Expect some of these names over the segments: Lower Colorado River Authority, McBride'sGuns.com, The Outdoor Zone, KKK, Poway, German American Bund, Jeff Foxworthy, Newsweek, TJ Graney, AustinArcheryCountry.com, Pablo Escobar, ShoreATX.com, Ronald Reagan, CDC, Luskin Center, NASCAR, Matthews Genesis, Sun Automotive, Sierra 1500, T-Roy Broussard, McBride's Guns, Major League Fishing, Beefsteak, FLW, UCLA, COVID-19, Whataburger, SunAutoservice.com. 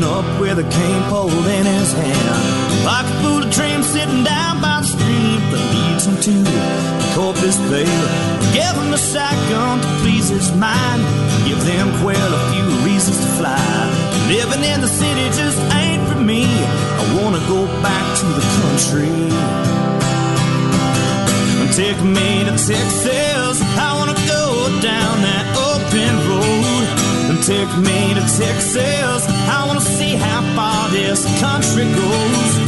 growing up with a cane pole in his hand, pocket full of trim sitting down by the stream that leads him to the Corpus Bay. Give him a shotgun to please his mind, give them quail a few reasons to fly. Living in the city just ain't for me, I wanna go back to the country. Take me to Texas, I wanna go down that open road. Take me to Texas, I wanna see how far this country goes.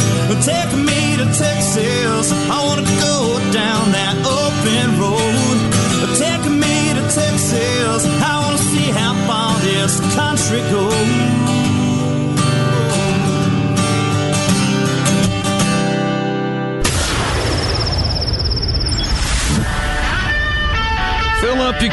Take me to Texas, I wanna go down that open road. Take me to Texas, I wanna see how far this country goes. Fill up your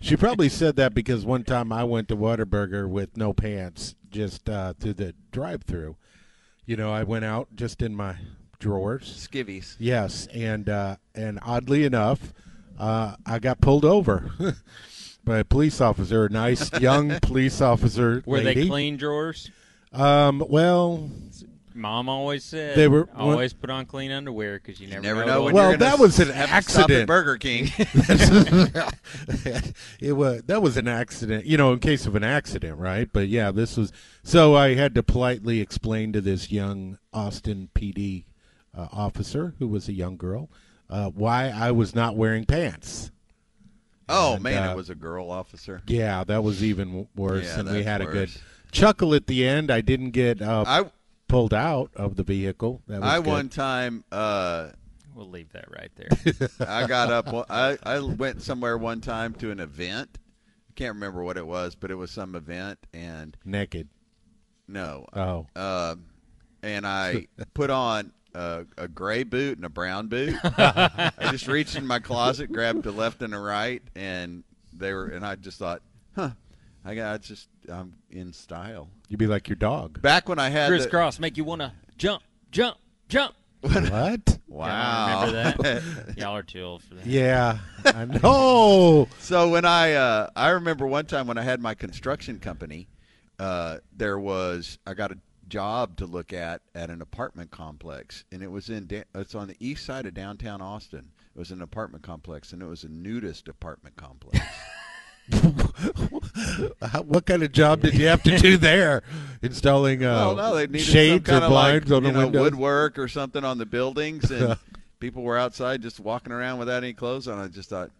She probably said that because one time I went to Whataburger with no pants, just through the drive-thru. I went out just in my drawers. Skivvies. Yes, and oddly enough... I got pulled over by a police officer, a nice young police officer. Were lady. They clean drawers? Well, Mom always said they were. Always put on clean underwear because you never know. When you're that was an accident. Stop at Burger King. That was an accident. In case of an accident, right? But yeah, this was. So I had to politely explain to this young Austin PD officer, who was a young girl. Why I was not wearing pants. Oh, and, man, it was a girl officer. Yeah, that was even worse. Yeah, and we had a good chuckle at the end. I didn't get pulled out of the vehicle. That was good. One time. We'll leave that right there. I got up. I went somewhere one time to an event. I can't remember what it was, but it was some event. And naked. No. Oh. And I put on a gray boot and a brown boot. I just reached in my closet, grabbed the left and the right, and they were. And I just thought, huh, I'm in style. You'd be like your dog. Back when I had crisscross, make you want to jump, jump, jump. What? Wow. Yeah, I remember that. Y'all are too old for that. Yeah, I know. So when I remember one time when I had my construction company, I got a job to look at an apartment complex, and it's on the east side of downtown Austin. It was an apartment complex, and it was a nudist apartment complex. What kind of job did you have to do there? Installing shades or blinds on the windows? Woodwork or something on the buildings, and people were outside just walking around without any clothes on. I just thought,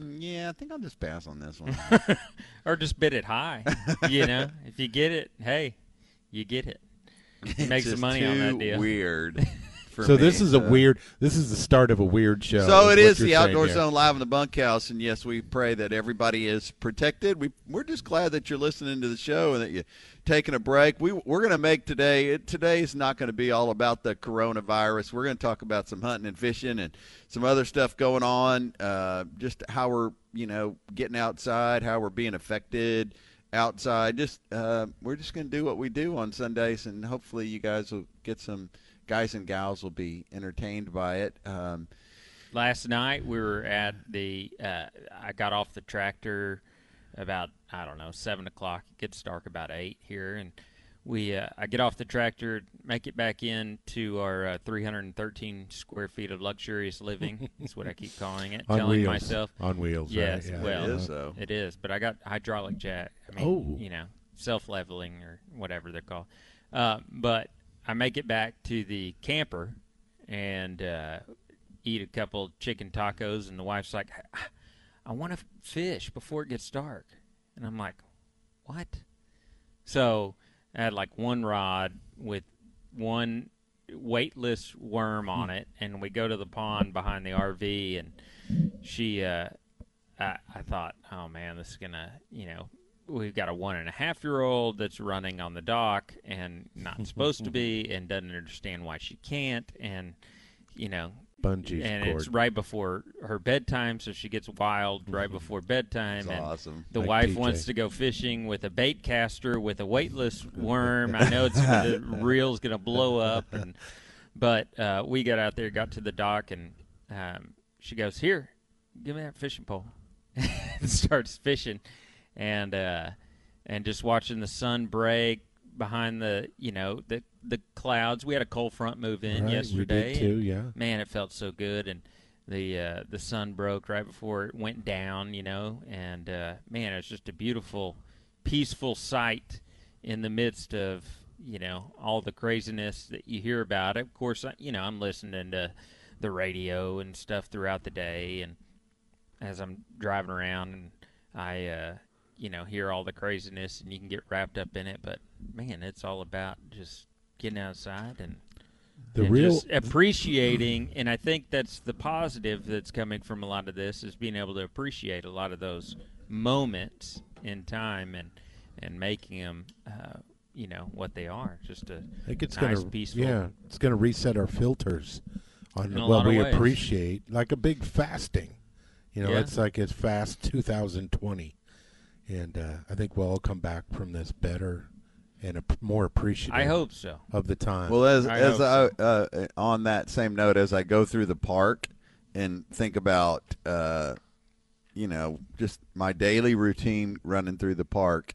yeah, I think I'll just pass on this one. Or just bid it high. You know, if you get it, hey, you get it. Make some money on that deal. Weird. So this is the start of a weird show. So it is the Outdoor Zone live in the bunkhouse, and yes, we pray that everybody is protected. We're just glad that you're listening to the show and that you're taking a break. We're going to make today's not going to be all about the coronavirus. We're going to talk about some hunting and fishing and some other stuff going on, just how we're, getting outside, how we're being affected outside. Just we're just going to do what we do on Sundays, and hopefully you guys will get some – guys and gals will be entertained by it. Last night we were at the I got off the tractor about 7 o'clock. It gets dark about 8 here, and I get off the tractor, make it back in to our 313 square feet of luxurious living. That's what I keep calling it. On wheels. Yes, right? Yeah, well, it is, though. It is. But I got hydraulic jack. Self-leveling or whatever they're called. But I make it back to the camper and eat a couple chicken tacos, and the wife's like, I want to fish before it gets dark. And I'm like, what? So I had like one rod with one weightless worm on it, and we go to the pond behind the RV, and she I thought, oh, man, this is going to, we've got a 1.5-year-old that's running on the dock and not supposed to be, and doesn't understand why she can't. And, bungee and cord. It's right before her bedtime. So she gets wild right before bedtime. That's awesome. The wife wants to go fishing with a bait caster with a weightless worm. I know the reel's going to blow up. But we got out there, got to the dock, and she goes, here, give me that fishing pole. And starts fishing. And just watching the sun break behind the clouds. We had a cold front move in yesterday. We did too, yeah. Man, it felt so good, and the sun broke right before it went down, And man, it was just a beautiful, peaceful sight in the midst of all the craziness that you hear about. Of course, I'm listening to the radio and stuff throughout the day, and as I'm driving around, and I hear all the craziness, and you can get wrapped up in it, but man, it's all about just getting outside and real just appreciating. And I think that's the positive that's coming from a lot of this, is being able to appreciate a lot of those moments in time and making them, what they are. Just a peaceful. Yeah, it's going to reset our filters on what we appreciate, like a big fasting. It's like it's Fast 2020. And I think we'll all come back from this better and more appreciative. I hope so. Of the time. Well, on that same note, as I go through the park and think about, just my daily routine running through the park,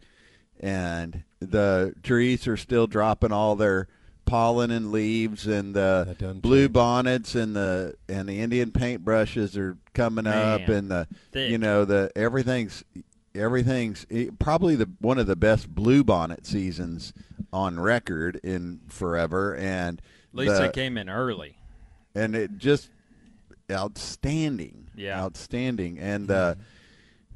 and the trees are still dropping all their pollen and leaves, and the blue bonnets and the Indian paintbrushes are coming up, and everything's probably one of the best bluebonnet seasons on record in forever, and at least it came in early, and it just outstanding, and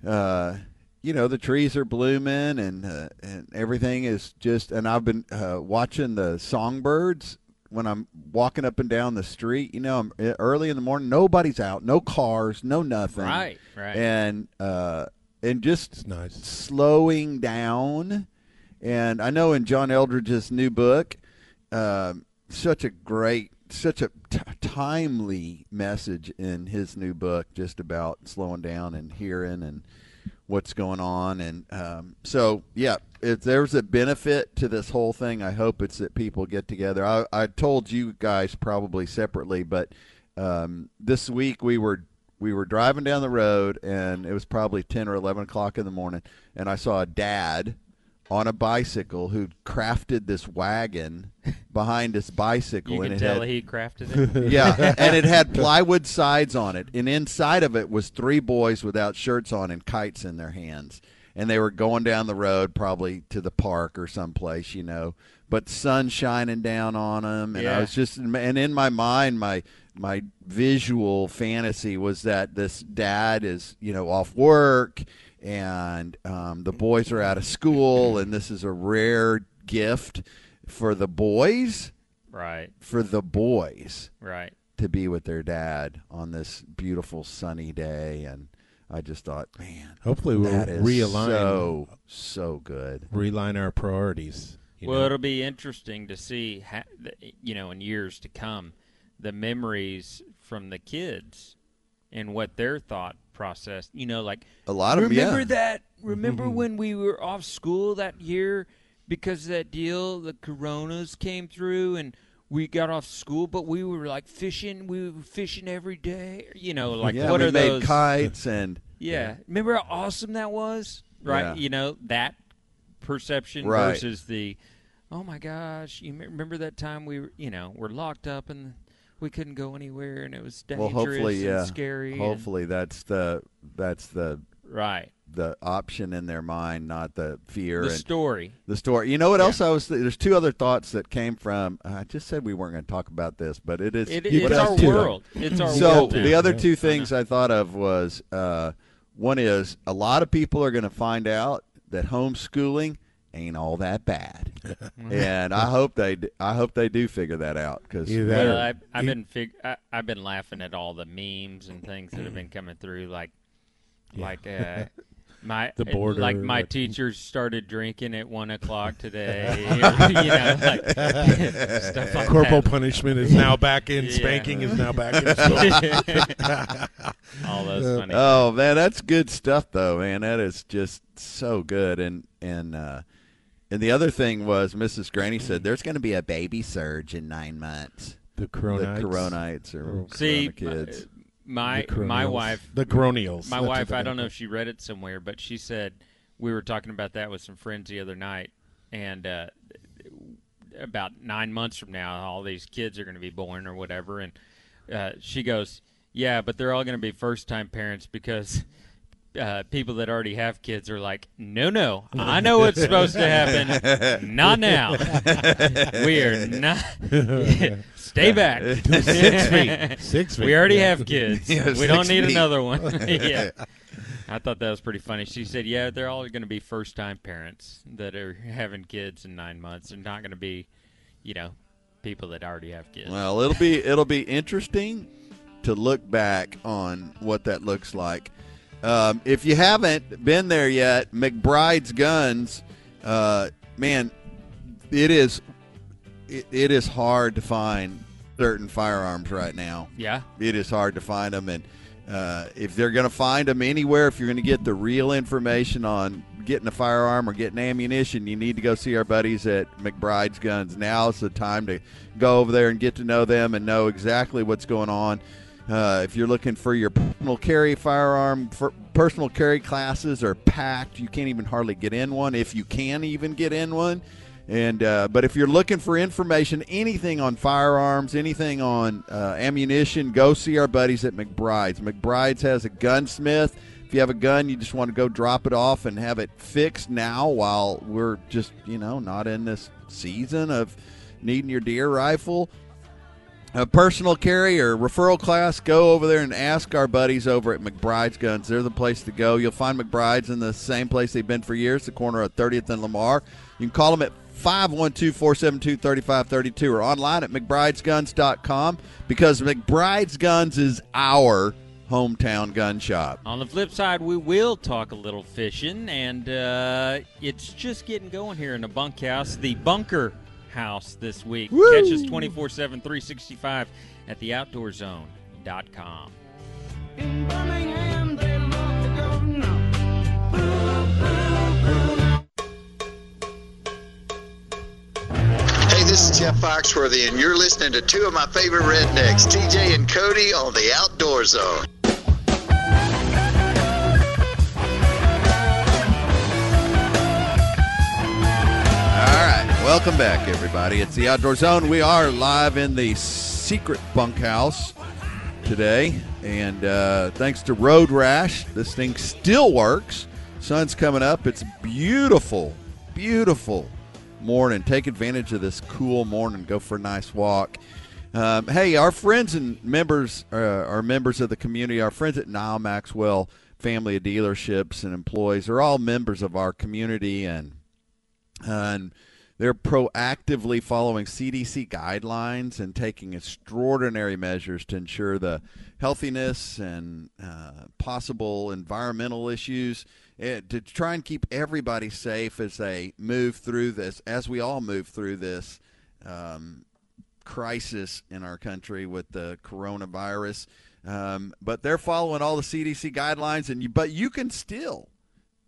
you know, the trees are blooming and everything is just, and I've been watching the songbirds when I'm walking up and down the street. You know, I'm early in the morning, nobody's out, no cars, no nothing. Right. And just it's nice. Slowing down. And I know in John Eldredge's new book, such a timely message in his new book, just about slowing down and hearing and what's going on. And so, yeah, if there's a benefit to this whole thing, I hope it's that people get together. I told you guys probably separately, but this week we were driving down the road, and it was probably 10 or 11 o'clock in the morning, and I saw a dad on a bicycle who crafted this wagon behind his bicycle. You can tell he crafted it. Yeah, and it had plywood sides on it, and inside of it was three boys without shirts on and kites in their hands, and they were going down the road probably to the park or someplace, you know, but sun shining down on them, and yeah. I was just, and in my mind, my visual fantasy was that this dad is, you know, off work, and the boys are out of school, and this is a rare gift for the boys, right? For the boys, right? To be with their dad on this beautiful sunny day, and I just thought, man, hopefully we'll realign. So good. Realign our priorities. Well, it'll be interesting to see how, you know, in years to come, the memories from the kids and what their thought process, you know, like a lot of remember when we were off school that year because of that deal, the coronas came through and we got off school, but we were like fishing, every day, you know, like what are those kites and remember how awesome that was, right? You know, that perception versus the, oh my gosh, you remember that time we were, you know, we're locked up and we couldn't go anywhere, and it was dangerous and scary. Hopefully, that's the the option in their mind, not the fear. The story. You know what else? There's two other thoughts that came from. I just said we weren't going to talk about this, but it is. It's our world. It's our world. So the other two things I thought of was one is a lot of people are going to find out that homeschooling ain't all that bad, and I hope they do figure that out, because I've been laughing at all the memes and things that have been coming through, my teachers started drinking at 1 o'clock today. Stuff like corporal punishment is now back in. Spanking is now back in school. All those funny. Oh man, that's good stuff though, man. That is just so good, and the other thing was Mrs. Graney said there's going to be a baby surge in 9 months. The coronites or see, corona kids. My wife, the gronials. My wife, I don't know if she read it somewhere, but she said we were talking about that with some friends the other night, and about 9 months from now, all these kids are going to be born or whatever, and she goes, yeah, but they're all going to be first-time parents because. People that already have kids are like, no, I know what's supposed to happen. Not now. We are not. Stay back. 6 feet. 6 feet. We already have kids. Yeah, we don't need another one. Yeah. I thought that was pretty funny. She said, yeah, they're all going to be first-time parents that are having kids in 9 months. They're not going to be, you know, people that already have kids. Well, it'll be interesting to look back on what that looks like. If you haven't been there yet, McBride's Guns, man, it is hard to find certain firearms right now. Yeah. It is hard to find them, and if they're going to find them anywhere, if you're going to get the real information on getting a firearm or getting ammunition, you need to go see our buddies at McBride's Guns. Now's the time to go over there and get to know them and know exactly what's going on. If you're looking for your personal carry firearm, for personal carry classes are packed. You can't even hardly get in one, if you can even get in one. And but if you're looking for information, anything on firearms, anything on ammunition, go see our buddies at McBride's. McBride's has a gunsmith. If you have a gun, you just want to go drop it off and have it fixed now while we're just, you know, not in this season of needing your deer rifle. a personal carry or referral class, go over there and ask our buddies over at McBride's Guns. They're the place to go. You'll find McBride's in the same place they've been for years, the corner of 30th and Lamar. You can call them at 512-472-3532 or online at McBride'sGuns.com, because McBride's Guns is our hometown gun shop. On the flip side, we will talk a little fishing, and it's just getting going here in the bunkhouse, the Bunker house this week. Woo! Catch us 24/7, 365 at theoutdoorzone.com. In Birmingham, they love to go now. Hey, this is Jeff Foxworthy, and you're listening to two of my favorite rednecks, TJ and Cody, on the Outdoor Zone. Welcome back, everybody. It's the Outdoor Zone. We are live in the secret bunkhouse today, and thanks to Road Rash, this thing still works. Sun's coming up. It's beautiful, beautiful morning. Take advantage of this cool morning. Go for a nice walk. Hey, our friends and members are members of the community. Our friends at Nyle Maxwell Family of Dealerships and employees are all members of our community, and they're proactively following CDC guidelines and taking extraordinary measures to ensure the healthiness and possible environmental issues, to try and keep everybody safe as they move through this, as we all move through this crisis in our country with the coronavirus. But they're following all the CDC guidelines, but you can still,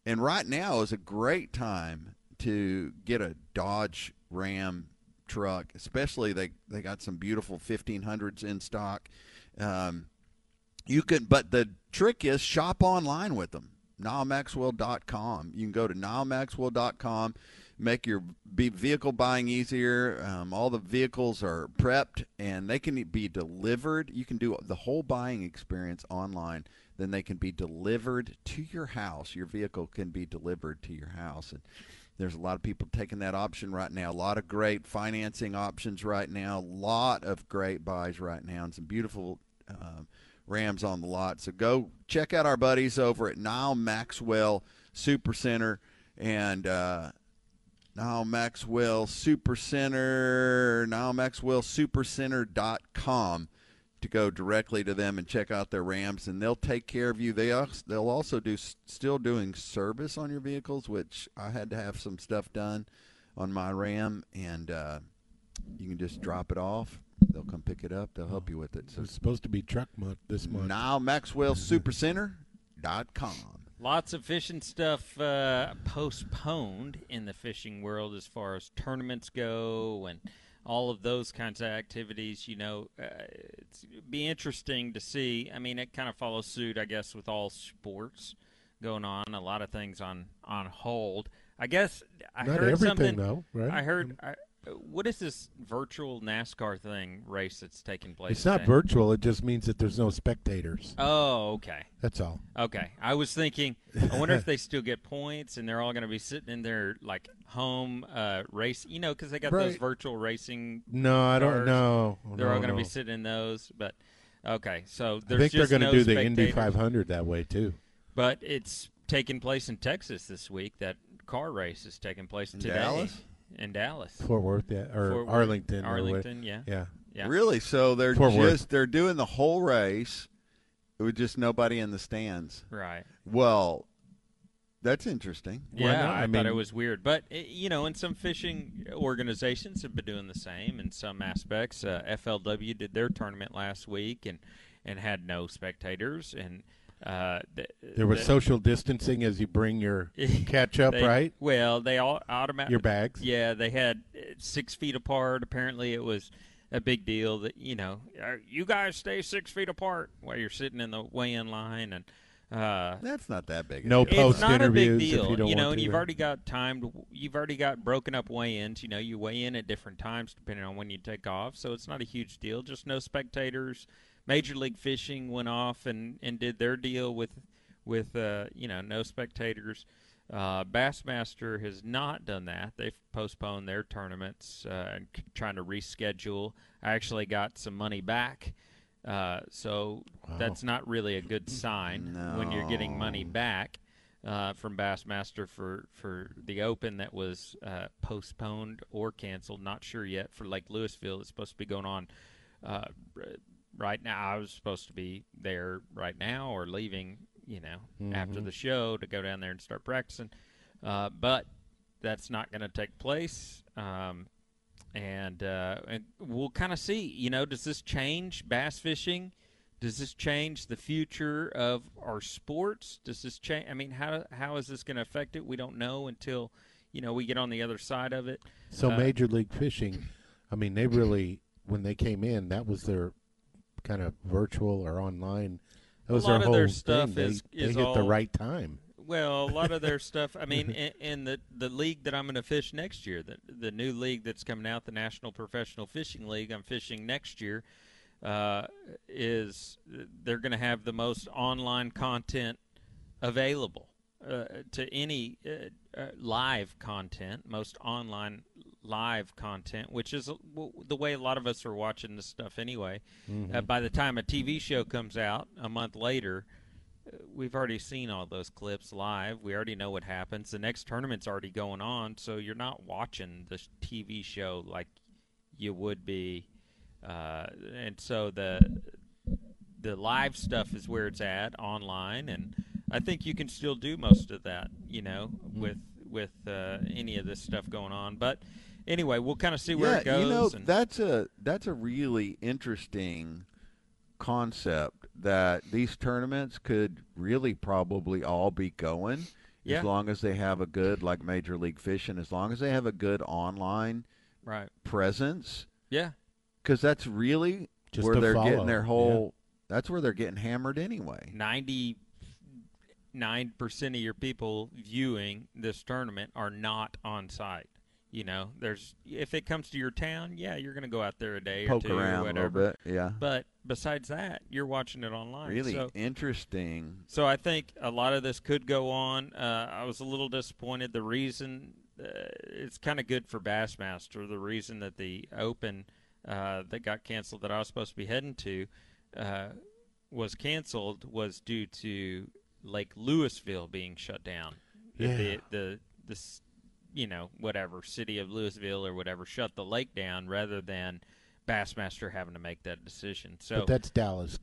and right now is a great time to get a Dodge Ram truck, especially they got some beautiful 1500s in stock. But the trick is shop online with them, NyleMaxwell.com. You can go to NyleMaxwell.com, make your vehicle buying easier. All the vehicles are prepped, and they can be delivered. You can do the whole buying experience online. Then they can be delivered to your house. Your vehicle can be delivered to your house. And there's a lot of people taking that option right now. A lot of great financing options right now. A lot of great buys right now, and some beautiful Rams on the lot. So go check out our buddies over at Nyle Maxwell Supercenter and Nyle Maxwell Supercenter, NyleMaxwellSupercenter.com, to go directly to them and check out their Rams, and they'll take care of you. They'll also still doing service on your vehicles, which I had to have some stuff done on my Ram, and you can just drop it off. They'll come pick it up. They'll help you with it. So it's supposed to be truck month this month. NyleMaxwellSupercenter.com. Lots of fishing stuff postponed in the fishing world as far as tournaments go and all of those kinds of activities. You know, it'd be interesting to see. I mean, it kind of follows suit, I guess, with all sports going on. A lot of things on hold. I guess I not heard something. Though, right? I heard. What is this virtual NASCAR thing race that's taking place? It's not virtual. It just means that there's no spectators. Oh, okay. That's all. Okay. I was thinking, I wonder if they still get points and they're all going to be sitting in their, like, home race, you know, because they got those virtual racing cars. No, I don't know. They're all going to be sitting in those. But, okay. So there's just no spectators. I think they're going to do the Indy 500 that way, too. But it's taking place in Texas this week. That car race is taking place today. Dallas? In Dallas, Fort Worth, yeah, or Fort Worth, Arlington, yeah. Yeah, really. So they're they're doing the whole race with just nobody in the stands, right? Well, that's interesting. Yeah, I mean, thought it was weird, but you know, and some fishing organizations have been doing the same in some aspects. FLW did their tournament last week and had no spectators, and there was social distancing as you bring your ketchup, right? Well, they all automatically. Your bags. Yeah, they had 6 feet apart. Apparently it was a big deal that, you know, you guys stay 6 feet apart while you're sitting in the weigh-in line. And that's not that big. No post interviews. It's not a big deal. You know, and you've already got broken up weigh-ins. You know, you weigh in at different times depending on when you take off. So it's not a huge deal. Just no spectators. Major League Fishing went off and did their deal with you know, no spectators. Bassmaster has not done that. They've postponed their tournaments and trying to reschedule. I actually got some money back. So that's not really a good sign when you're getting money back from Bassmaster for the Open that was postponed or canceled. Not sure yet for Lake Lewisville. It's supposed to be going on right now. I was supposed to be there right now or leaving, after the show to go down there and start practicing. But that's not going to take place. And we'll kind of see, does this change bass fishing? Does this change the future of our sports? Does this change? I mean, how is this going to affect it? We don't know until, we get on the other side of it. So Major League Fishing, I mean, they really, when they came in, that was their kind of virtual or online. That was their whole thing. A lot of their stuff is all at the right time. Well, a lot of their stuff, I mean, in the league that I'm going to fish next year, the new league that's coming out, the National Professional Fishing LEAGUE I'm fishing next year, is they're going to have the most online content available to any live content, most online live content, which is the way a lot of us are watching this stuff anyway. Mm-hmm. By the time a TV show comes out a month later, we've already seen all those clips live. We already know what happens. The next tournament's already going on, so you're not watching the TV show like you would be. And so the live stuff is where it's at online, and I think you can still do most of that, with any of this stuff going on. But anyway, we'll kind of see where it goes. That's a really interesting concept that these tournaments could really probably all be going as long as they have a good, like Major League Fishing, as long as they have a good online presence. Yeah. Because that's really just where they're getting their whole that's where they're getting hammered anyway. 99% of your people viewing this tournament are not on site. If it comes to your town, you're going to go out there a day or two or whatever. A little bit, But besides that, you're watching it online. Really interesting. So I think a lot of this could go on. I was a little disappointed. The reason it's kind of good for Bassmaster, the reason that the Open that got canceled that I was supposed to be heading to was canceled was due to Lake Lewisville being shut down. Yeah. The city of Lewisville or whatever shut the lake down rather than Bassmaster having to make that decision. So, but that's Dallas.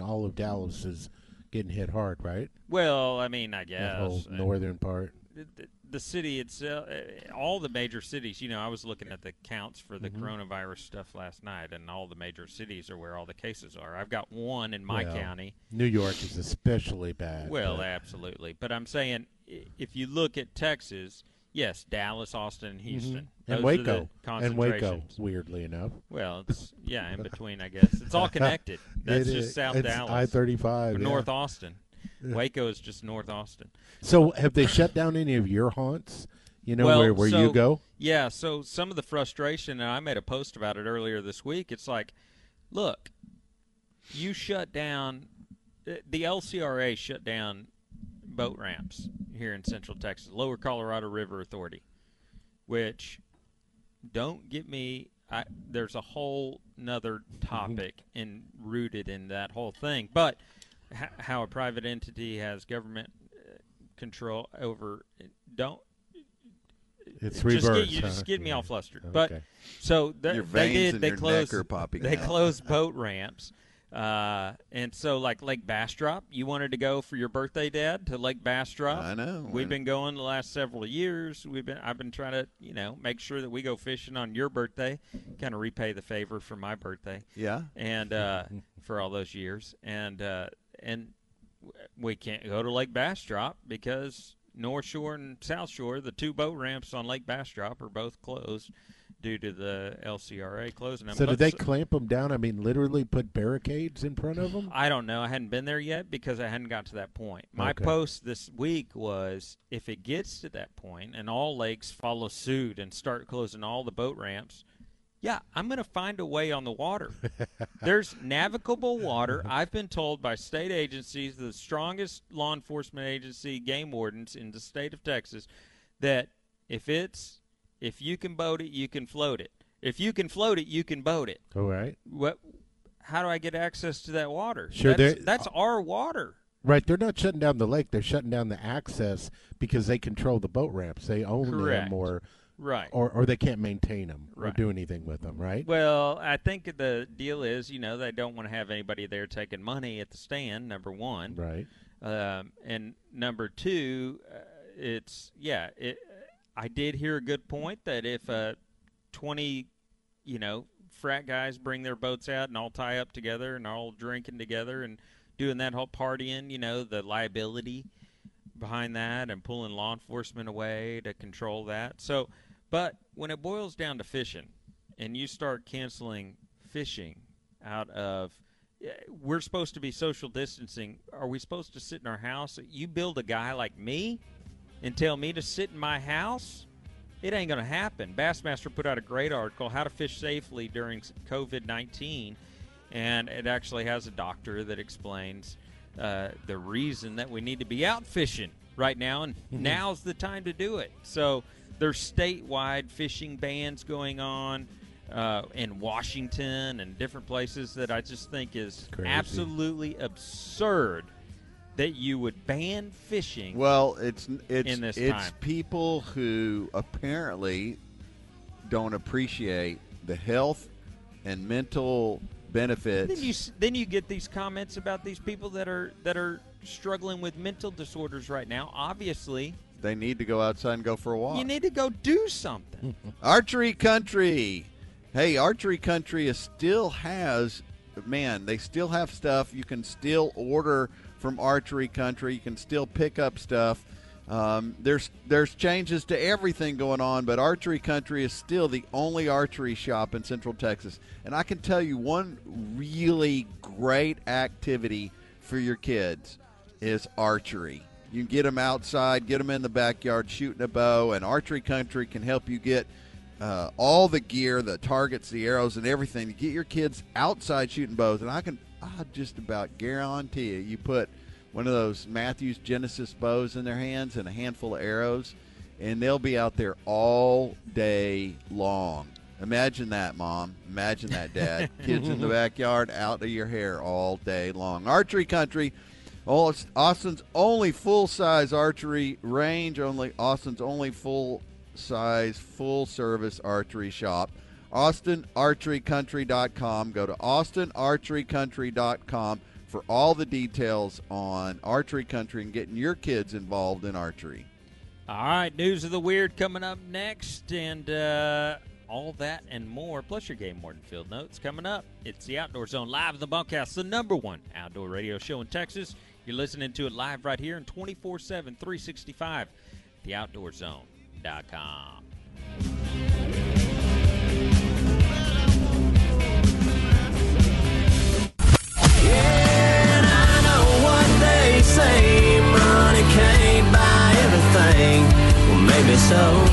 All of Dallas is getting hit hard, right? Well, I guess. That whole northern part. The city itself, all the major cities, I was looking at the counts for the coronavirus stuff last night, and all the major cities are where all the cases are. I've got one in my county. New York is especially bad. Well, absolutely. But I'm saying if you look at Texas... Yes, Dallas, Austin, and Houston. Mm-hmm. And Waco. And Waco, weirdly enough. Well, it's, in between, I guess. It's all connected. That's just South Dallas. I-35. North Austin. Waco is just North Austin. So have they shut down any of your haunts, you go? Yeah, so some of the frustration, and I made a post about it earlier this week, it's like, look, you shut down, the LCRA shut down boat ramps here in Central Texas, Lower Colorado River Authority, which don't get me. There's a whole nother topic and rooted in that whole thing, but how a private entity has government control over don't. It's reversed. You just get me all flustered. Okay. But so they did. They closed. They closed boat ramps. And so like Lake Bastrop, you wanted to go for your birthday, Dad, to Lake Bastrop. I know. We've been going the last several years. I've been trying to, make sure that we go fishing on your birthday, kind of repay the favor for my birthday. Yeah. And, for all those years. And we can't go to Lake Bastrop because North Shore and South Shore, the two boat ramps on Lake Bastrop are both closed due to the LCRA closing them. So did they clamp them down? Literally put barricades in front of them? I don't know. I hadn't been there yet because I hadn't got to that point. My post this week was, if it gets to that point and all lakes follow suit and start closing all the boat ramps, yeah, I'm going to find a way on the water. There's navigable water. I've been told by state agencies, the strongest law enforcement agency, game wardens in the state of Texas, that if you can boat it, you can float it. If you can float it, you can boat it. All right. How do I get access to that water? Sure, that's our water. Right, they're not shutting down the lake. They're shutting down the access because they control the boat ramps. They own them or they can't maintain them or do anything with them, right? Well, I think the deal is, they don't want to have anybody there taking money at the stand, number one. Right. And number two, I did hear a good point that if 20, frat guys bring their boats out and all tie up together and all drinking together and doing that whole partying, the liability behind that and pulling law enforcement away to control that. So, but when it boils down to fishing and you start canceling fishing we're supposed to be social distancing. Are we supposed to sit in our house? You build a guy like me and tell me to sit in my house? It ain't going to happen. Bassmaster put out a great article, How to Fish Safely During COVID-19, and it actually has a doctor that explains the reason that we need to be out fishing right now, and now's the time to do it. So there's statewide fishing bans going on in Washington and different places that I just think is absolutely absurd that you would ban fishing. Well, it's people who apparently don't appreciate the health and mental benefits. And then you get these comments about these people that are struggling with mental disorders right now. Obviously, they need to go outside and go for a walk. You need to go do something. Archery Country. Hey, Archery Country they still have stuff. You can still order from Archery Country. You can still pick up stuff. There's changes to everything going on, but Archery Country is still the only archery shop in Central Texas. And I can tell you one really great activity for your kids is archery. You can get them outside, get them in the backyard shooting a bow, and Archery Country can help you get all the gear, the targets, the arrows, and everything to get your kids outside shooting bows. And I just about guarantee you put one of those Matthews Genesis bows in their hands and a handful of arrows, and they'll be out there all day long. Imagine that, Mom. Imagine that, Dad. Kids in the backyard, out of your hair all day long. Archery Country, Austin's only full-size archery range, only Austin's only full-size, full-service archery shop. AustinArcheryCountry.com. Go to AustinArcheryCountry.com for all the details on Archery Country and getting your kids involved in archery. All right, News of the Weird coming up next, and all that and more, plus your Game Warden Field Notes coming up. It's the Outdoor Zone, live in the bunkhouse, the number one outdoor radio show in Texas. You're listening to it live right here in 24/7, 365, theoutdoorzone.com. Say money can't buy everything. Well, maybe so,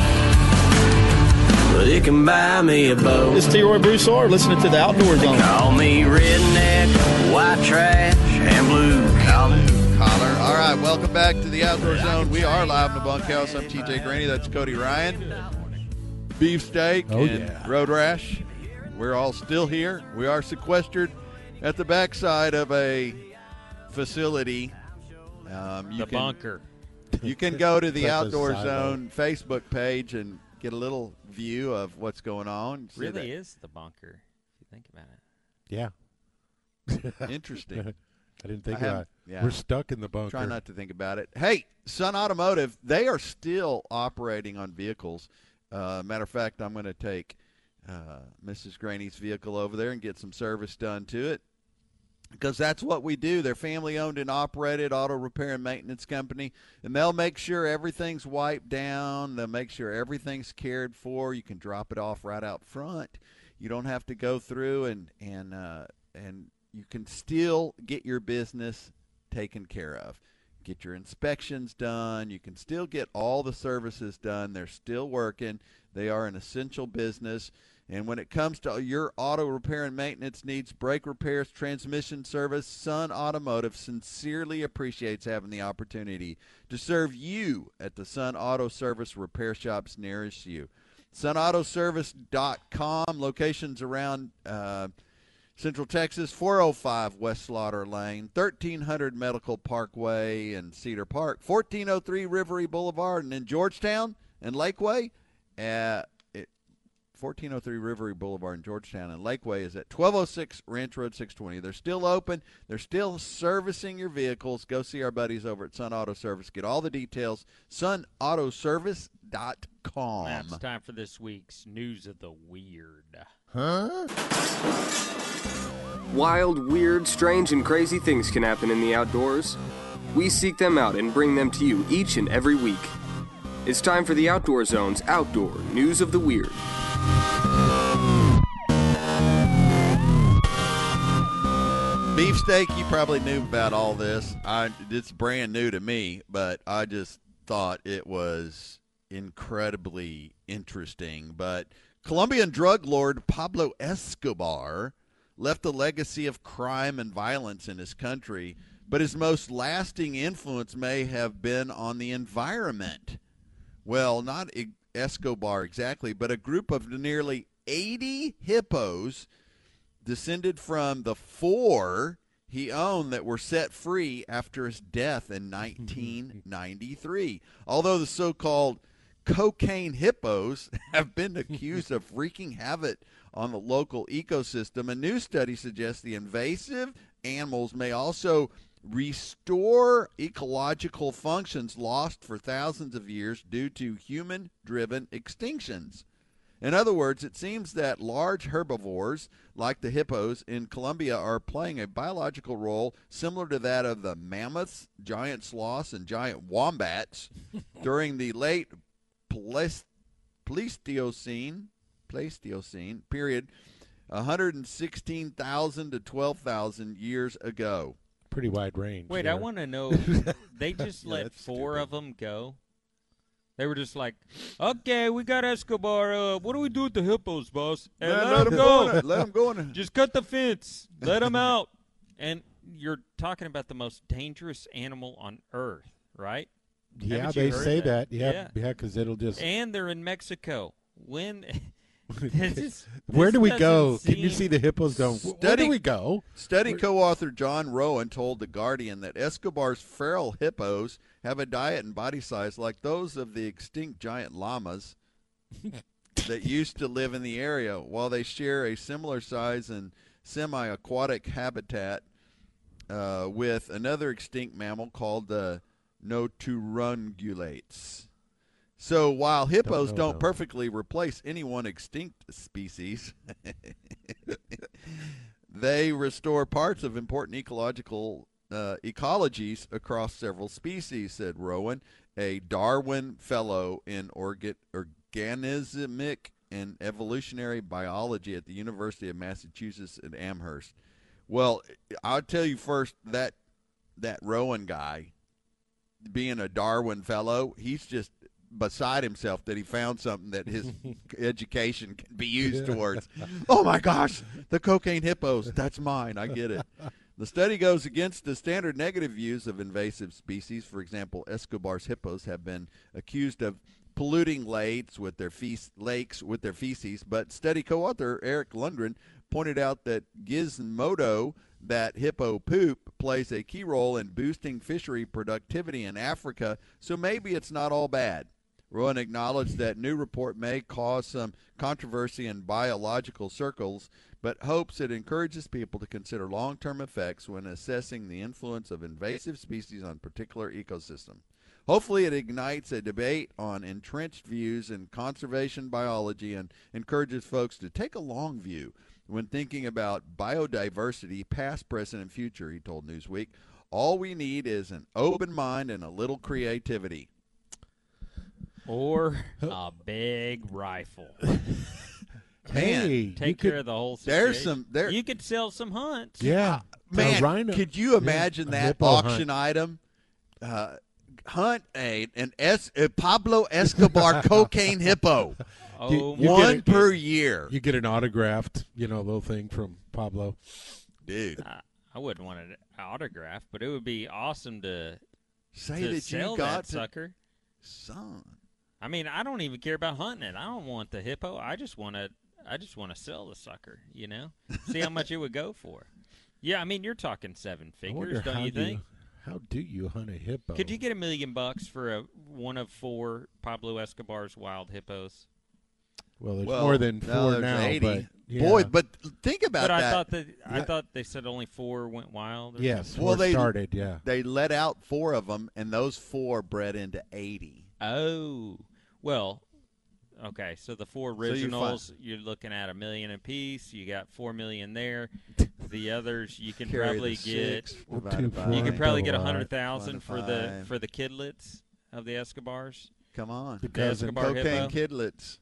but it can buy me a boat. This is T-Roy Broussard listening to the Outdoor Zone. Call me redneck, white trash, and blue collar. All right, welcome back to the Outdoor Zone. We are live in the bunkhouse. I'm TJ Graney. That's Cody Ryan. Beefsteak and Road Rash. We're all still here. We are sequestered at the backside of a facility. Bunker. You can go to the Outdoor Zone Facebook page and get a little view of what's going on. Really is the bunker, if you think about it. Yeah. Interesting. I didn't think about it. Yeah. We're stuck in the bunker. Try not to think about it. Hey, Sun Automotive, they are still operating on vehicles. Matter of fact, I'm going to take Mrs. Graney's vehicle over there and get some service done to it, because that's what we do. They're family-owned and operated auto repair and maintenance company, and they'll make sure everything's wiped down. They'll make sure everything's cared for. You can drop it off right out front. You don't have to go through, and you can still get your business taken care of. Get your inspections done. You can still get all the services done. They're still working. They are an essential business. And when it comes to your auto repair and maintenance needs, brake repairs, transmission service, Sun Automotive sincerely appreciates having the opportunity to serve you at the Sun Auto Service repair shops nearest you. SunAutoservice.com, locations around Central Texas, 405 West Slaughter Lane, 1300 Medical Parkway and Cedar Park, 1403 Rivery Boulevard, and in Georgetown and Lakeway. 1403 Rivery Boulevard in Georgetown, and Lakeway is at 1206 Ranch Road 620. They're still open. They're still servicing your vehicles. Go see our buddies over at Sun Auto Service. Get all the details, sunautoservice.com. That's time for this week's News of the Weird. Huh? Wild, weird, strange, and crazy things can happen in the outdoors. We seek them out and bring them to you each and every week. It's time for the Outdoor Zone's Outdoor News of the Weird. Beefsteak, you probably knew about all this. It's brand new to me, but I just thought it was incredibly interesting. But Colombian drug lord Pablo Escobar left a legacy of crime and violence in his country, but his most lasting influence may have been on the environment. Well, not Escobar exactly, but a group of nearly 80 hippos descended from the 4 he owned that were set free after his death in 1993. Although the so-called cocaine hippos have been accused of wreaking havoc on the local ecosystem, a new study suggests the invasive animals may also restore ecological functions lost for thousands of years due to human-driven extinctions. In other words, it seems that large herbivores like the hippos in Colombia are playing a biological role similar to that of the mammoths, giant sloths, and giant wombats during the late Pleistocene period, 116,000 to 12,000 years ago. Pretty wide range. Wait, there. I want to know, they just let 4 stupid. Of them go? They were just like, okay, we got Escobar. What do we do with the hippos, boss? And let them go. Let them go. Just cut the fence. Let them out. And you're talking about the most dangerous animal on earth, right? Yeah, they say that. Yeah, because it'll just. And they're in Mexico. When. Where do we go? Can you see the hippos going? Where do we go? Study co-author John Rowan told The Guardian that Escobar's feral hippos have a diet and body size like those of the extinct giant llamas that used to live in the area, while they share a similar size and semi-aquatic habitat with another extinct mammal called the noturungulates. So while hippos don't perfectly replace any one extinct species, they restore parts of important ecologies across several species, said Rowan, a Darwin Fellow in Organismic and Evolutionary Biology at the University of Massachusetts at Amherst. Well, I'll tell you first, that Rowan guy, being a Darwin Fellow, he's just beside himself that he found something that his education can be used towards. Oh my gosh, the cocaine hippos, that's mine, I get it. The study goes against the standard negative views of invasive species. For example, Escobar's hippos have been accused of polluting lakes with their feces, but study co-author Eric Lundgren pointed out that Gizmodo, that hippo poop, plays a key role in boosting fishery productivity in Africa, so maybe it's not all bad. Rowan acknowledged that new report may cause some controversy in biological circles, but hopes it encourages people to consider long-term effects when assessing the influence of invasive species on particular ecosystem. Hopefully it ignites a debate on entrenched views in conservation biology and encourages folks to take a long view when thinking about biodiversity, past, present, and future, he told Newsweek. All we need is an open mind and a little creativity. Or a big rifle. Man, take care of the whole situation. You could sell some hunts. Yeah. Man, rhino, could you imagine that auction item? Hunt an Pablo Escobar cocaine hippo. One per year. You get an autographed, little thing from Pablo. Dude. I wouldn't want an autograph, but it would be awesome to sell that sucker. Son. I mean, I don't even care about hunting it. I don't want the hippo. I just want to sell the sucker, See how much it would go for. Yeah, I mean, you're talking seven figures, don't you think? How do you hunt a hippo? Could you get $1 million for one of four Pablo Escobar's wild hippos? Well, there's more than four now, 80. But yeah. Boy, but think about that. I thought they said only four went wild. Yes, something. Well, they started. Yeah, they let out four of them, and those four bred into 80. Oh, well, okay. So the four originals, you're looking at $1 million apiece. You got $4 million there. The others, you can probably get. You can probably get 100,000 for the kidlets of the Escobars. Come on, the Escobar cocaine kidlets.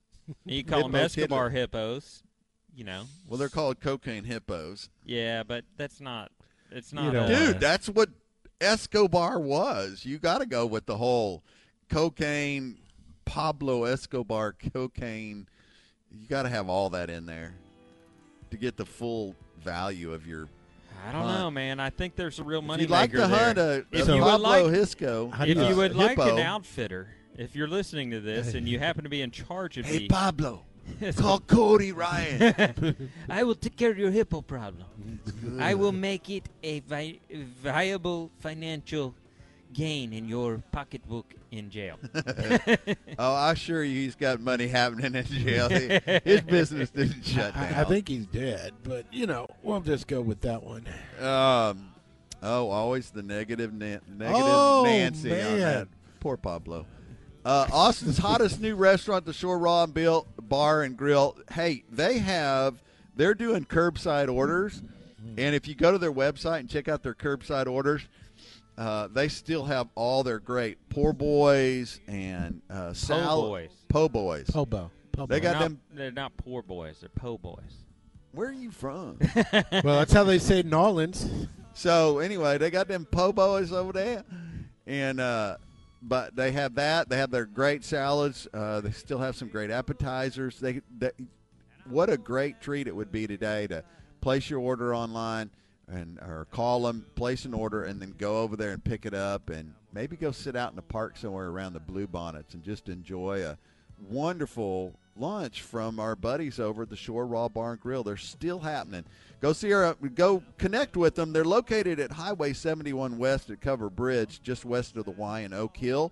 You call them Escobar hippos, Well, they're called cocaine hippos. Yeah, but that's not. It's not. Dude, that's what Escobar was. You got to go with the whole cocaine, Pablo Escobar cocaine. You got to have all that in there to get the full value of your. I don't know, man. I think there's a real money maker there. If you would like an outfitter. If you're listening to this and you happen to be in charge of Hey, Pablo, call Cody Ryan. I will take care of your hippo problem. I will make it a viable financial gain in your pocketbook in jail. Oh, I assure you he's got money happening in jail. His business didn't shut down. I think he's dead, but, we'll just go with that one. Always the negative Nancy on that. Poor Pablo. Austin's hottest new restaurant, The Shore Raw and Bill Bar and Grill. Hey, they're doing curbside orders, and if you go to their website and check out their curbside orders, they still have all their great po' boys and salad. Po' boys. Po' boys. They got them. They're not poor boys. They're po' boys. Where are you from? Well, that's how they say New Orleans. So anyway, they got them po' boys over there, and. But they have that. They have their great salads. They still have some great appetizers. What a great treat it would be today to place your order online or call them, place an order, and then go over there and pick it up and maybe go sit out in the park somewhere around the Bluebonnets and just enjoy a wonderful lunch from our buddies over at the Shore Raw Bar and Grill. They're still happening. Go connect with them. They're located at Highway 71 West at Cover Bridge, just west of the Y in Oak Hill.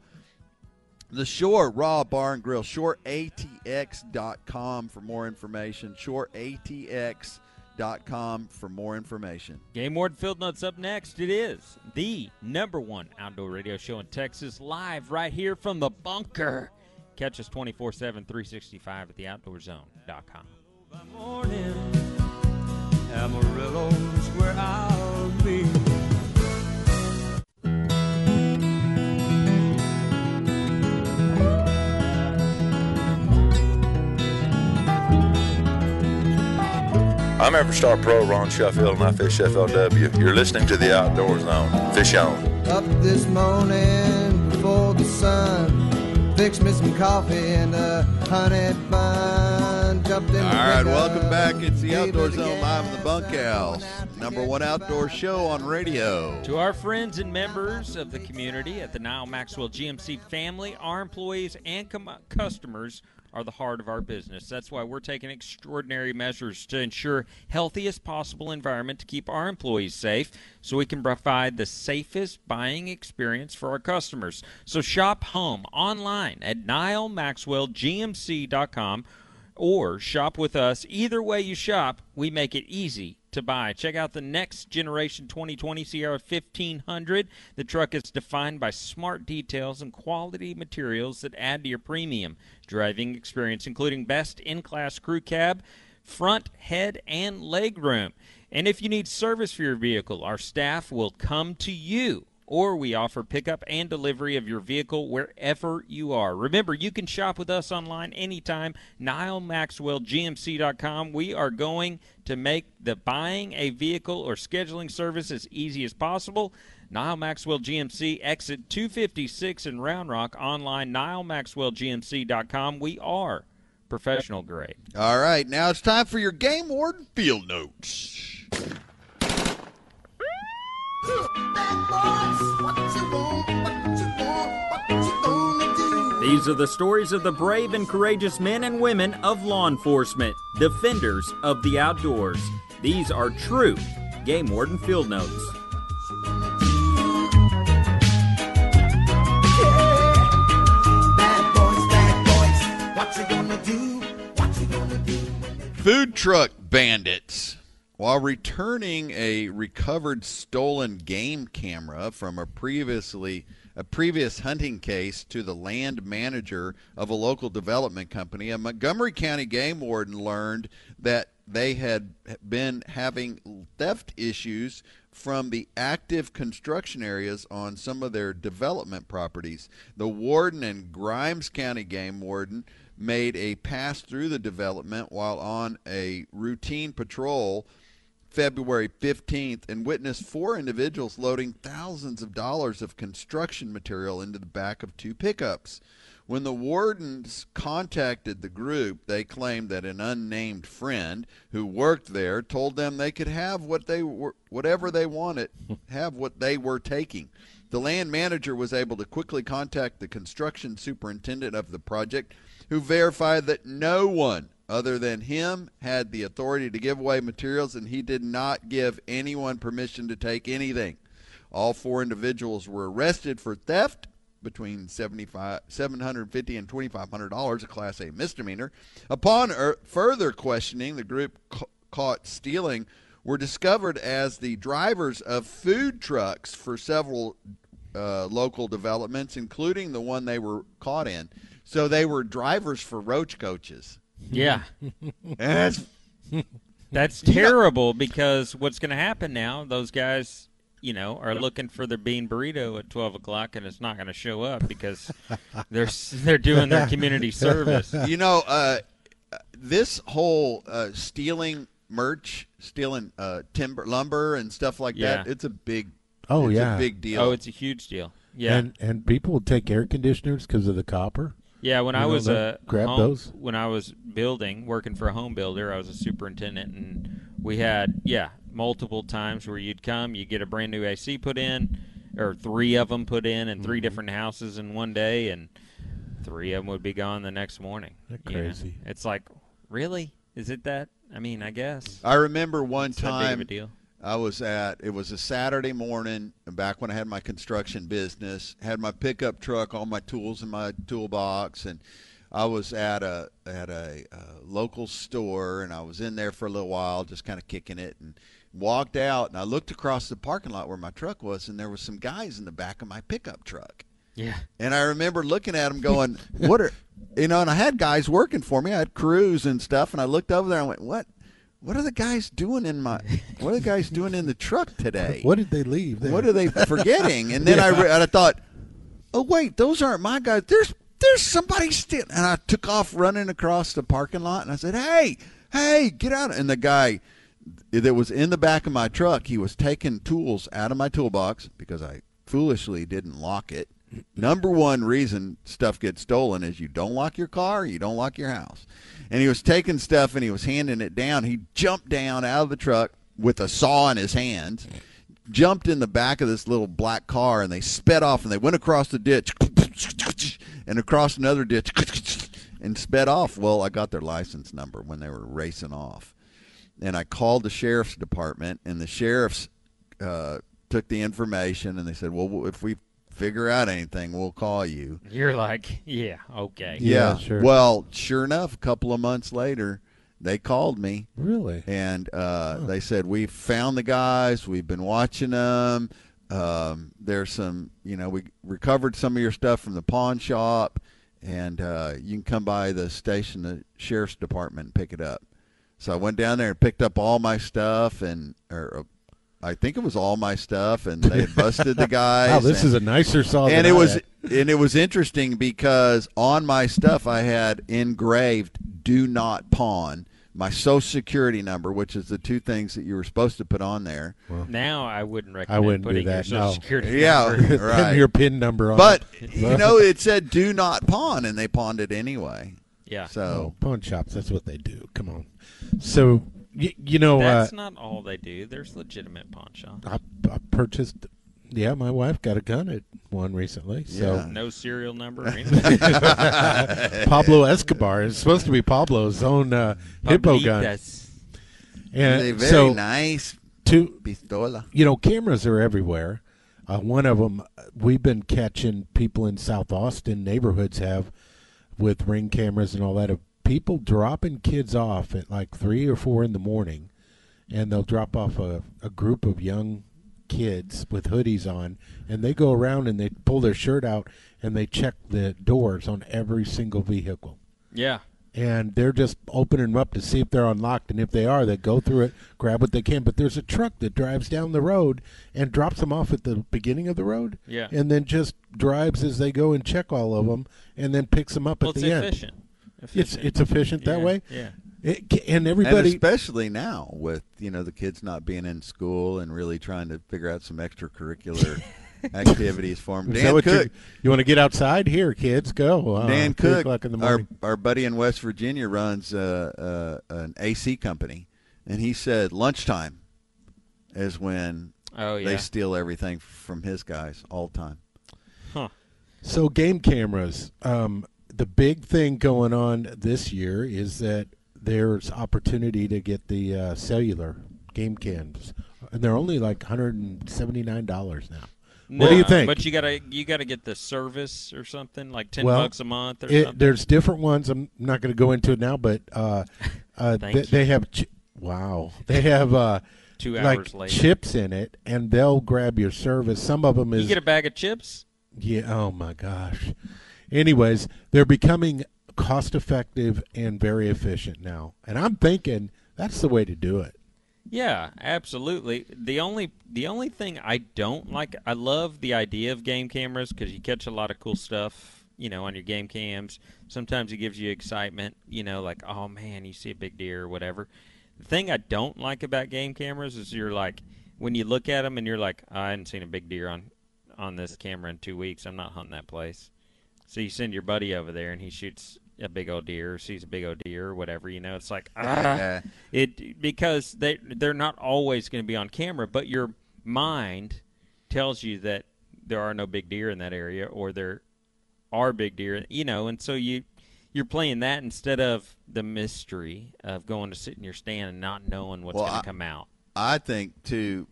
The Shore Raw Bar and Grill, ShoreATX.com for more information. ShoreATX.com for more information. Game Warden Field Notes up next. It is the #1 outdoor radio show in Texas, live right here from the bunker. Catch us 24/7, 365 at theoutdoorzone.com. By morning, Amarillo's where I'll be. I'm EverStar Pro Ron Sheffield, and I fish FLW. You're listening to The Outdoor Zone. Fish on. Up this morning before the sun. Fix me some coffee and a honey bun. Jumped in. All right, welcome back. It's the Outdoor Zone live in the bunkhouse. #1 outdoor show on radio. To our friends and members of the community at the Nyle Maxwell GMC family, our employees and customers are the heart of our business. That's why we're taking extraordinary measures to ensure healthiest possible environment to keep our employees safe, so we can provide the safest buying experience for our customers. So shop home online at NyleMaxwellGMC.com or shop with us. Either way you shop, we make it easy to buy. Check out the next generation 2020 Sierra 1500. The truck is defined by smart details and quality materials that add to your premium driving experience, including best-in-class crew cab, front, head, and leg room. And if you need service for your vehicle, our staff will come to you, or we offer pickup and delivery of your vehicle wherever you are. Remember, you can shop with us online anytime, NyleMaxwellGMC.com. We are going to make the buying a vehicle or scheduling service as easy as possible. Nyle Maxwell GMC, exit 256 in Round Rock, online, NyleMaxwellGMC.com. We are professional grade. All right, now it's time for your game warden field notes. These are the stories of the brave and courageous men and women of law enforcement, defenders of the outdoors. These are true Game Warden Field Notes. Food truck bandits. While returning a recovered stolen game camera from a previous hunting case to the land manager of a local development company, a Montgomery County game warden learned that they had been having theft issues from the active construction areas on some of their development properties. The warden and Grimes County game warden made a pass through the development while on a routine patrol February 15th and witnessed four individuals loading thousands of dollars of construction material into the back of two pickups. When the wardens contacted the group, they claimed that an unnamed friend who worked there told them they could have whatever they wanted, what they were taking. The land manager was able to quickly contact the construction superintendent of the project, who verified that no one other than him had the authority to give away materials, and he did not give anyone permission to take anything. All four individuals were arrested for theft between $750 and $2,500, a Class A misdemeanor. Upon further questioning, the group caught stealing were discovered as the drivers of food trucks for several local developments, including the one they were caught in. So they were drivers for roach coaches. Yeah. That's terrible, because what's going to happen now, those guys, you know, are looking for their bean burrito at 12 o'clock, and it's not going to show up because they're doing their community service. You know, this whole stealing merch, stealing lumber and stuff like that, it's a big a big deal. Oh, it's a huge deal. Yeah. And people take air conditioners because of the copper. Yeah, when I was when I was working for a home builder, I was a superintendent, and we had multiple times where you'd come, you get a brand new AC put in, or three of them put in, and three different houses in one day, and three of them would be gone the next morning. That's crazy. You know? It's like, really? Is it that? I mean, I guess. I remember one time. Not big of a deal. I was it was a Saturday morning, back when I had my construction business, had my pickup truck, all my tools in my toolbox, and I was at a local store, and I was in there for a little while, just kind of kicking it, and walked out, and I looked across the parking lot where my truck was, and there was some guys in the back of my pickup truck. Yeah. And I remember looking at them going, what are, you know, and I had guys working for me. I had crews and stuff, and I looked over there and I went, What are the guys doing in the truck today? What did they leave there? What are they forgetting? And then I thought, oh wait, those aren't my guys. There's somebody stealing. And I took off running across the parking lot, and I said, hey, get out! And the guy that was in the back of my truck, he was taking tools out of my toolbox because I foolishly didn't lock it. Number one reason stuff gets stolen is you don't lock your car, you don't lock your house. And he was taking stuff and he was handing it down. He jumped down out of the truck with a saw in his hands, jumped in the back of this little black car, and they sped off, and they went across the ditch and across another ditch and sped off. Well, I got their license number when they were racing off. And I called the sheriff's department, and the sheriff's took the information, and they said, well, if we figure out anything, we'll call you. You're like, yeah, okay. Yeah, sure. Well, sure enough, a couple of months later, they called me. Really? And they said, we found the guys. We've been watching them. There's some, you know, we recovered some of your stuff from the pawn shop, and you can come by the station, the sheriff's department, and pick it up. So I went down there and picked up all my stuff, and I think it was all my stuff, and they had busted the guys. Wow, this is a nicer song. And it was interesting because on my stuff I had engraved "Do not pawn," my Social Security number, which is the two things that you were supposed to put on there. Well, now I wouldn't recommend putting your Social Security number. Yeah, right. Your PIN number on it. But you know, it said "Do not pawn," and they pawned it anyway. Yeah. So pawn shops, that's what they do. Come on. So you know that's not all they do. There's legitimate pawn shops. I purchased. Yeah, my wife got a gun at one recently. So yeah. No serial number or anything. Pablo Escobar. It's supposed to be Pablo's own hippo gun. And they're very nice. Pistola. You know, cameras are everywhere. One of them, we've been catching people in South Austin, neighborhoods have, with Ring cameras and all that, of people dropping kids off at like 3 or 4 in the morning, and they'll drop off a group of young kids with hoodies on, and they go around and they pull their shirt out and they check the doors on every single vehicle. Yeah. And they're just opening them up to see if they're unlocked, and if they are, they go through it, grab what they can. But there's a truck that drives down the road and drops them off at the beginning of the road, yeah, and then just drives as they go and check all of them, and then picks them up at the end. Efficient. It's efficient that way. Yeah. And everybody, and especially now with the kids not being in school and really trying to figure out some extracurricular activities for them. Dan Cook, you want to get outside? Here, kids, go. Dan Cook, our buddy in West Virginia, runs an AC company, and he said lunchtime is when they steal everything from his guys all the time. Huh. So game cameras. The big thing going on this year is that there's opportunity to get the cellular game cams, and they're only like $179 now. No, what do you think? But you gotta get the service or something, like $10 a month or something. There's different ones. I'm not going to go into it now, but they have 2 hours like later chips in it, and they'll grab your service. Some of them is you get a bag of chips. Yeah. Oh my gosh. Anyways, they're becoming cost effective and very efficient now, and I'm thinking that's the way to do it. Yeah, absolutely. The only thing I don't like, I love the idea of game cameras because you catch a lot of cool stuff, on your game cams. Sometimes it gives you excitement, like, oh, man, you see a big deer or whatever. The thing I don't like about game cameras is you're like, when you look at them and you're like, I hadn't seen a big deer on this camera in 2 weeks. I'm not hunting that place. So you send your buddy over there and he shoots a big old deer, sees a big old deer, or whatever, it's like, because they're not always going to be on camera, but your mind tells you that there are no big deer in that area, or there are big deer, and so you're playing that instead of the mystery of going to sit in your stand and not knowing what's going to come out. I think too,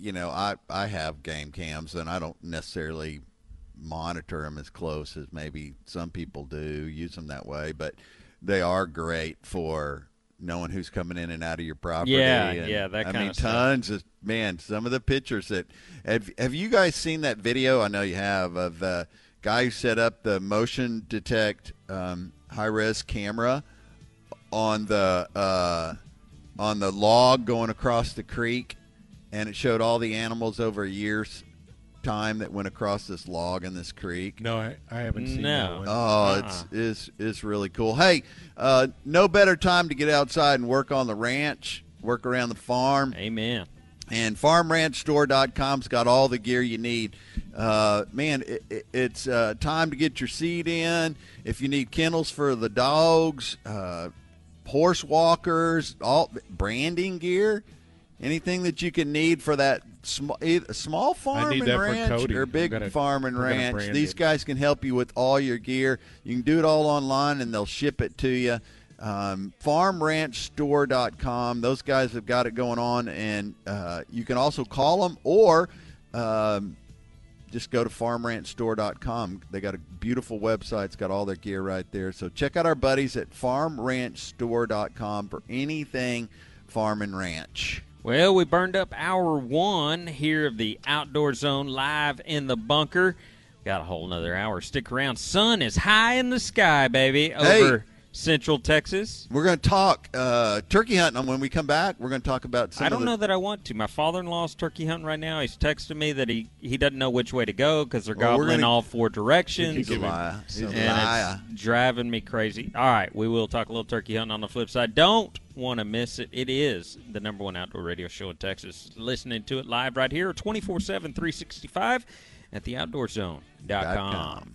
I have game cams and I don't necessarily monitor them as close as maybe some people do, use them that way, but they are great for knowing who's coming in and out of your property. Yeah, and, that kind of stuff. I mean, tons of, man, some of the pictures that, have you guys seen that video? I know you have, of the guy who set up the motion detect high-res camera on the log going across the creek, and it showed all the animals over years time that went across this log in this creek. No, I haven't seen that one. Oh, it's really cool. Hey, no better time to get outside and work on the ranch, work around the farm. Amen. And FarmRanchStore.com's got all the gear you need. It's time to get your seed in. If you need kennels for the dogs, horse walkers, all branding gear, anything that you can need for that small farm and ranch or big farm and ranch. These guys can help you with all your gear. You can do it all online, and they'll ship it to you. FarmRanchStore.com. Those guys have got it going on, and you can also call them or just go to FarmRanchStore.com. They got a beautiful website. It's got all their gear right there. So check out our buddies at FarmRanchStore.com for anything farm and ranch. Well, we burned up hour one here of the Outdoor Zone live in the bunker. Got a whole nother hour. Stick around. Sun is high in the sky, baby, over Central Texas. We're going to talk turkey hunting. When we come back, we're going to talk about some I don't know that I want to. My father-in-law's turkey hunting right now. He's texting me that he doesn't know which way to go because they're gobbling all four directions. He's a liar. It's driving me crazy. All right, we will talk a little turkey hunting on the flip side. Don't want to miss it. It is the #1 outdoor radio show in Texas. Listening to it live right here 24/7, 365 at theoutdoorzone.com.